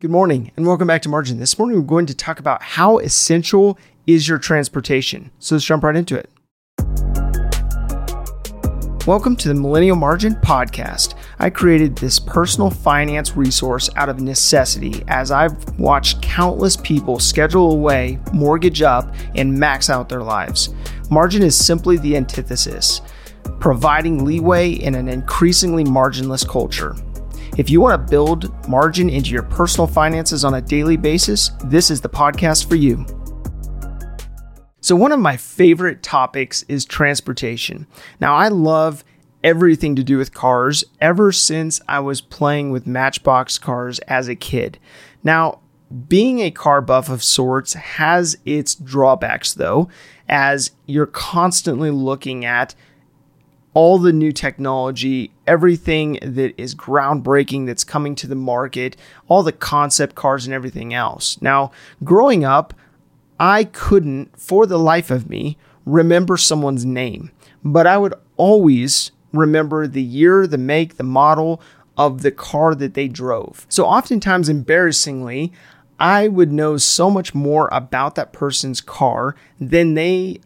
Good morning and welcome back to Margin. This morning we're going to talk about how essential is your transportation. So let's jump right into it. Welcome to the Millennial Margin Podcast. I created this personal finance resource out of necessity as I've watched countless people schedule away, mortgage up, and max out their lives. Margin is simply the antithesis, providing leeway in an increasingly marginless culture. If you want to build margin into your personal finances on a daily basis, this is the podcast for you. So one of my favorite topics is transportation. Now, I love everything to do with cars ever since I was playing with Matchbox cars as a kid. Now, being a car buff of sorts has its drawbacks, though, as you're constantly looking at all the new technology, everything that is groundbreaking that's coming to the market, all the concept cars and everything else. Now, growing up, I couldn't, for the life of me, remember someone's name, but I would always remember the year, the make, the model of the car that they drove. So oftentimes, embarrassingly, I would know so much more about that person's car than they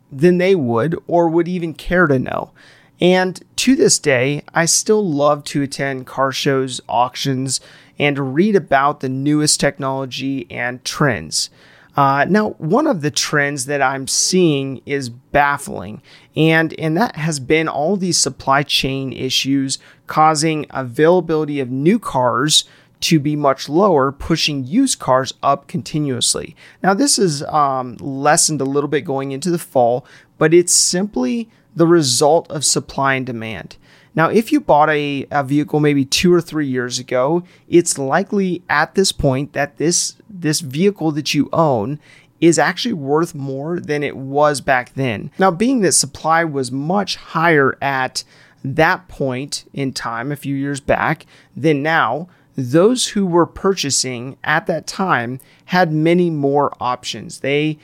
would or would even care to know. And to this day, I still love to attend car shows, auctions, and read about the newest technology and trends. Now, one of the trends that I'm seeing is baffling, and that has been all these supply chain issues causing availability of new cars to be much lower, pushing used cars up continuously. Now, this is lessened a little bit going into the fall, but it's simply the result of supply and demand. Now, if you bought a vehicle maybe 2 or 3 years ago, it's likely at this point that this vehicle that you own is actually worth more than it was back then. Now, being that supply was much higher at that point in time a few years back than now, those who were purchasing at that time had many more options. They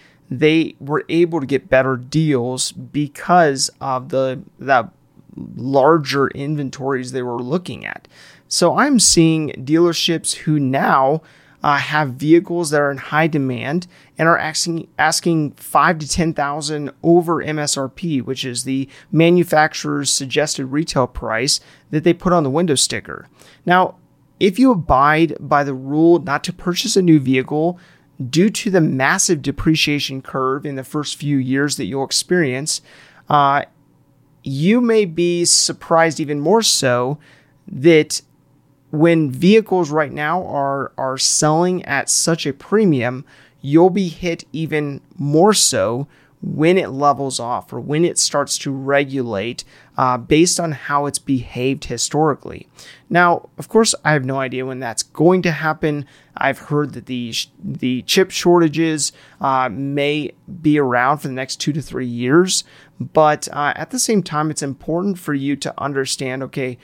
were able to get better deals because of the larger inventories they were looking at. So I'm seeing dealerships who now have vehicles that are in high demand and are asking $5,000 to $10,000 over MSRP, which is the manufacturer's suggested retail price that they put on the window sticker. Now, if you abide by the rule not to purchase a new vehicle due to the massive depreciation curve in the first few years that you'll experience, you may be surprised even more so that when vehicles right now are selling at such a premium, you'll be hit even more so when it levels off or when it starts to regulate based on how it's behaved historically. Now, of course, I have no idea when that's going to happen. I've heard that the chip shortages may be around for the next 2 to 3 years. But at the same time, it's important for you to understand, okay,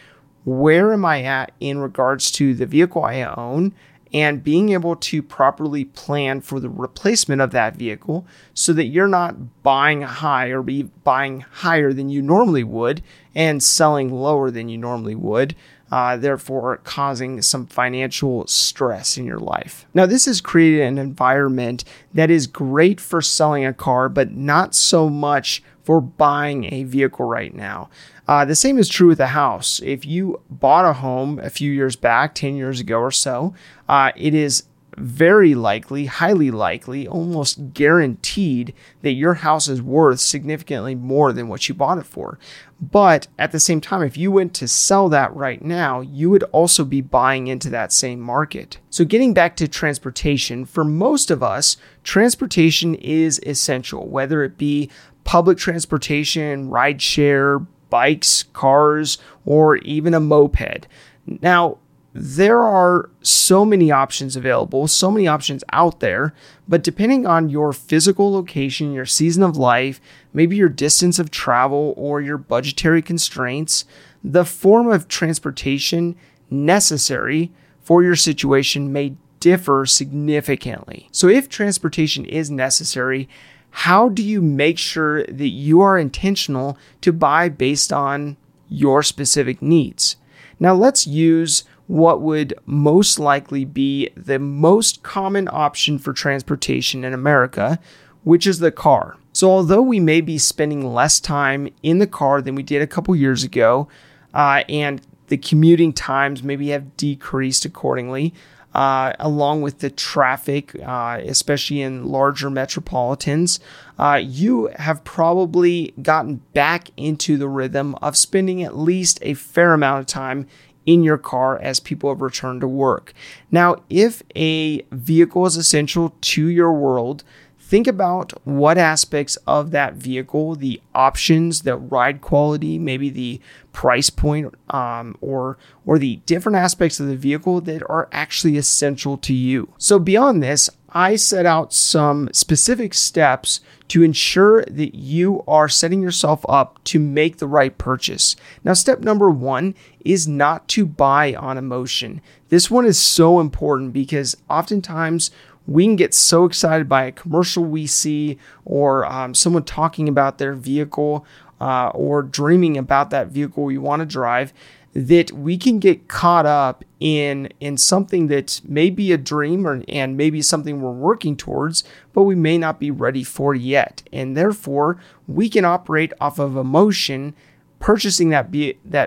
where am I at in regards to the vehicle I own, and being able to properly plan for the replacement of that vehicle so that you're not buying high or be buying higher than you normally would and selling lower than you normally would, therefore causing some financial stress in your life. Now, this has created an environment that is great for selling a car, but not so much for buying a vehicle right now. The same is true with a house. If you bought a home a few years back, 10 years ago or so, it is very likely, highly likely, almost guaranteed that your house is worth significantly more than what you bought it for. But at the same time, if you went to sell that right now, you would also be buying into that same market. So getting back to transportation, for most of us, transportation is essential, whether it be public transportation, rideshare, bikes, cars, or even a moped. Now, there are so many options available, so many options out there, but depending on your physical location, your season of life, maybe your distance of travel, or your budgetary constraints, the form of transportation necessary for your situation may differ significantly. So if transportation is necessary, how do you make sure that you are intentional to buy based on your specific needs? Now, let's use what would most likely be the most common option for transportation in America, which is the car. So although we may be spending less time in the car than we did a couple years ago, and the commuting times maybe have decreased accordingly, along with the traffic, especially in larger metropolitans, you have probably gotten back into the rhythm of spending at least a fair amount of time in your car as people have returned to work. Now, if a vehicle is essential to your world, think about what aspects of that vehicle, the options, the ride quality, maybe the price point, or the different aspects of the vehicle that are actually essential to you. So beyond this, I set out some specific steps to ensure that you are setting yourself up to make the right purchase. Now, step number one is not to buy on emotion. This one is so important because oftentimes we can get so excited by a commercial we see or someone talking about their vehicle or dreaming about that vehicle we want to drive that we can get caught up in something that may be a dream and maybe something we're working towards, but we may not be ready for yet. And therefore, we can operate off of emotion, purchasing that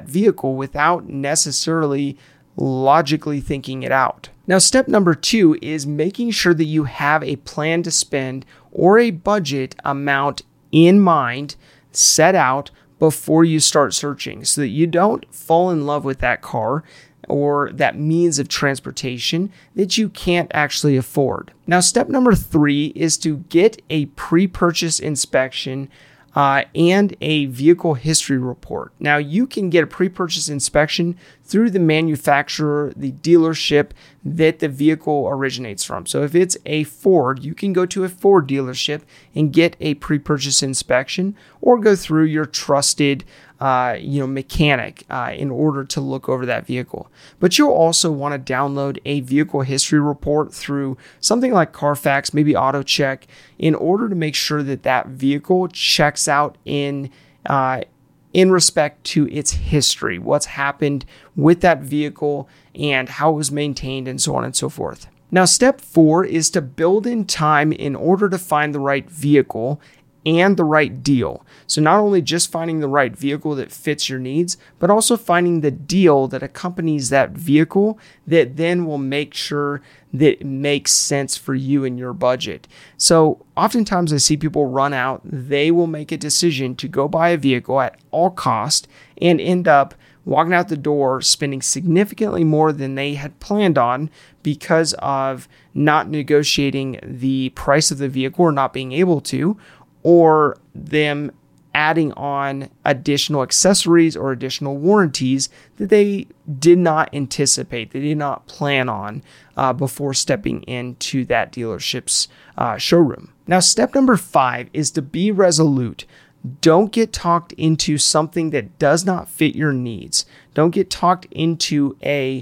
vehicle without necessarily logically thinking it out. Now, step number two is making sure that you have a plan to spend or a budget amount in mind set out before you start searching so that you don't fall in love with that car or that means of transportation that you can't actually afford. Now, step number three is to get a pre-purchase inspection and a vehicle history report. Now, you can get a pre-purchase inspection through the manufacturer, the dealership that the vehicle originates from. So if it's a Ford, you can go to a Ford dealership and get a pre-purchase inspection or go through your trusted mechanic in order to look over that vehicle. But you'll also want to download a vehicle history report through something like Carfax, maybe AutoCheck, in order to make sure that that vehicle checks out in respect to its history, what's happened with that vehicle and how it was maintained and so on and so forth. Now, step four is to build in time in order to find the right vehicle and the right deal. So not only just finding the right vehicle that fits your needs, but also finding the deal that accompanies that vehicle that then will make sure that it makes sense for you and your budget. So oftentimes I see people run out, they will make a decision to go buy a vehicle at all cost and end up walking out the door, spending significantly more than they had planned on because of not negotiating the price of the vehicle or not being able to, or them adding on additional accessories or additional warranties that they did not anticipate, they did not plan on before stepping into that dealership's showroom. Now, step number five is to be resolute. Don't get talked into something that does not fit your needs. Don't get talked into a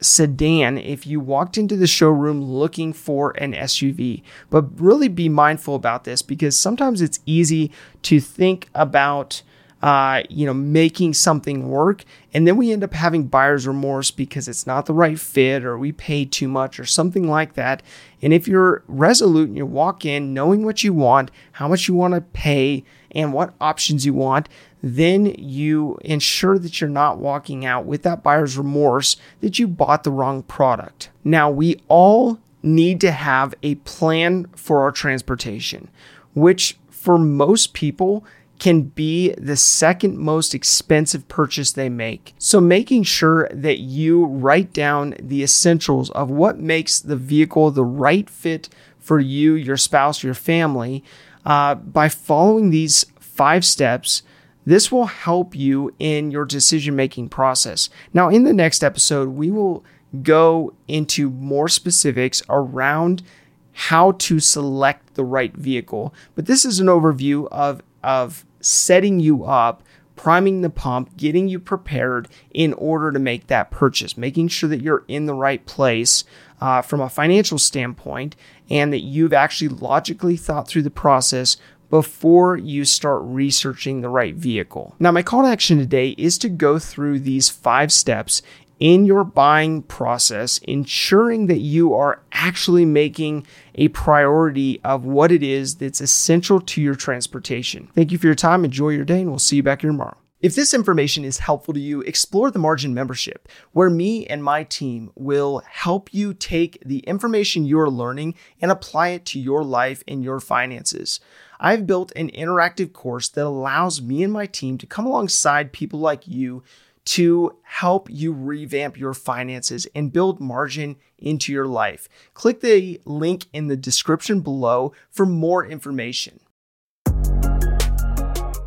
sedan if you walked into the showroom looking for an SUV. But really be mindful about this because sometimes it's easy to think about making something work, and then we end up having buyer's remorse because it's not the right fit or we paid too much or something like that. And if you're resolute and you walk in knowing what you want, how much you want to pay, and what options you want, then you ensure that you're not walking out with that buyer's remorse that you bought the wrong product. Now, we all need to have a plan for our transportation, which for most people can be the second most expensive purchase they make. So making sure that you write down the essentials of what makes the vehicle the right fit for you, your spouse, your family, by following these 5 steps, this will help you in your decision-making process. Now, in the next episode, we will go into more specifics around how to select the right vehicle, but this is an overview of setting you up, priming the pump, getting you prepared in order to make that purchase, making sure that you're in the right place from a financial standpoint and that you've actually logically thought through the process before you start researching the right vehicle. Now, my call to action today is to go through these 5 steps in your buying process, ensuring that you are actually making a priority of what it is that's essential to your transportation. Thank you for your time. Enjoy your day, and we'll see you back here tomorrow. If this information is helpful to you, explore the Margin membership, where me and my team will help you take the information you're learning and apply it to your life and your finances. I've built an interactive course that allows me and my team to come alongside people like you to help you revamp your finances and build margin into your life. Click the link in the description below for more information.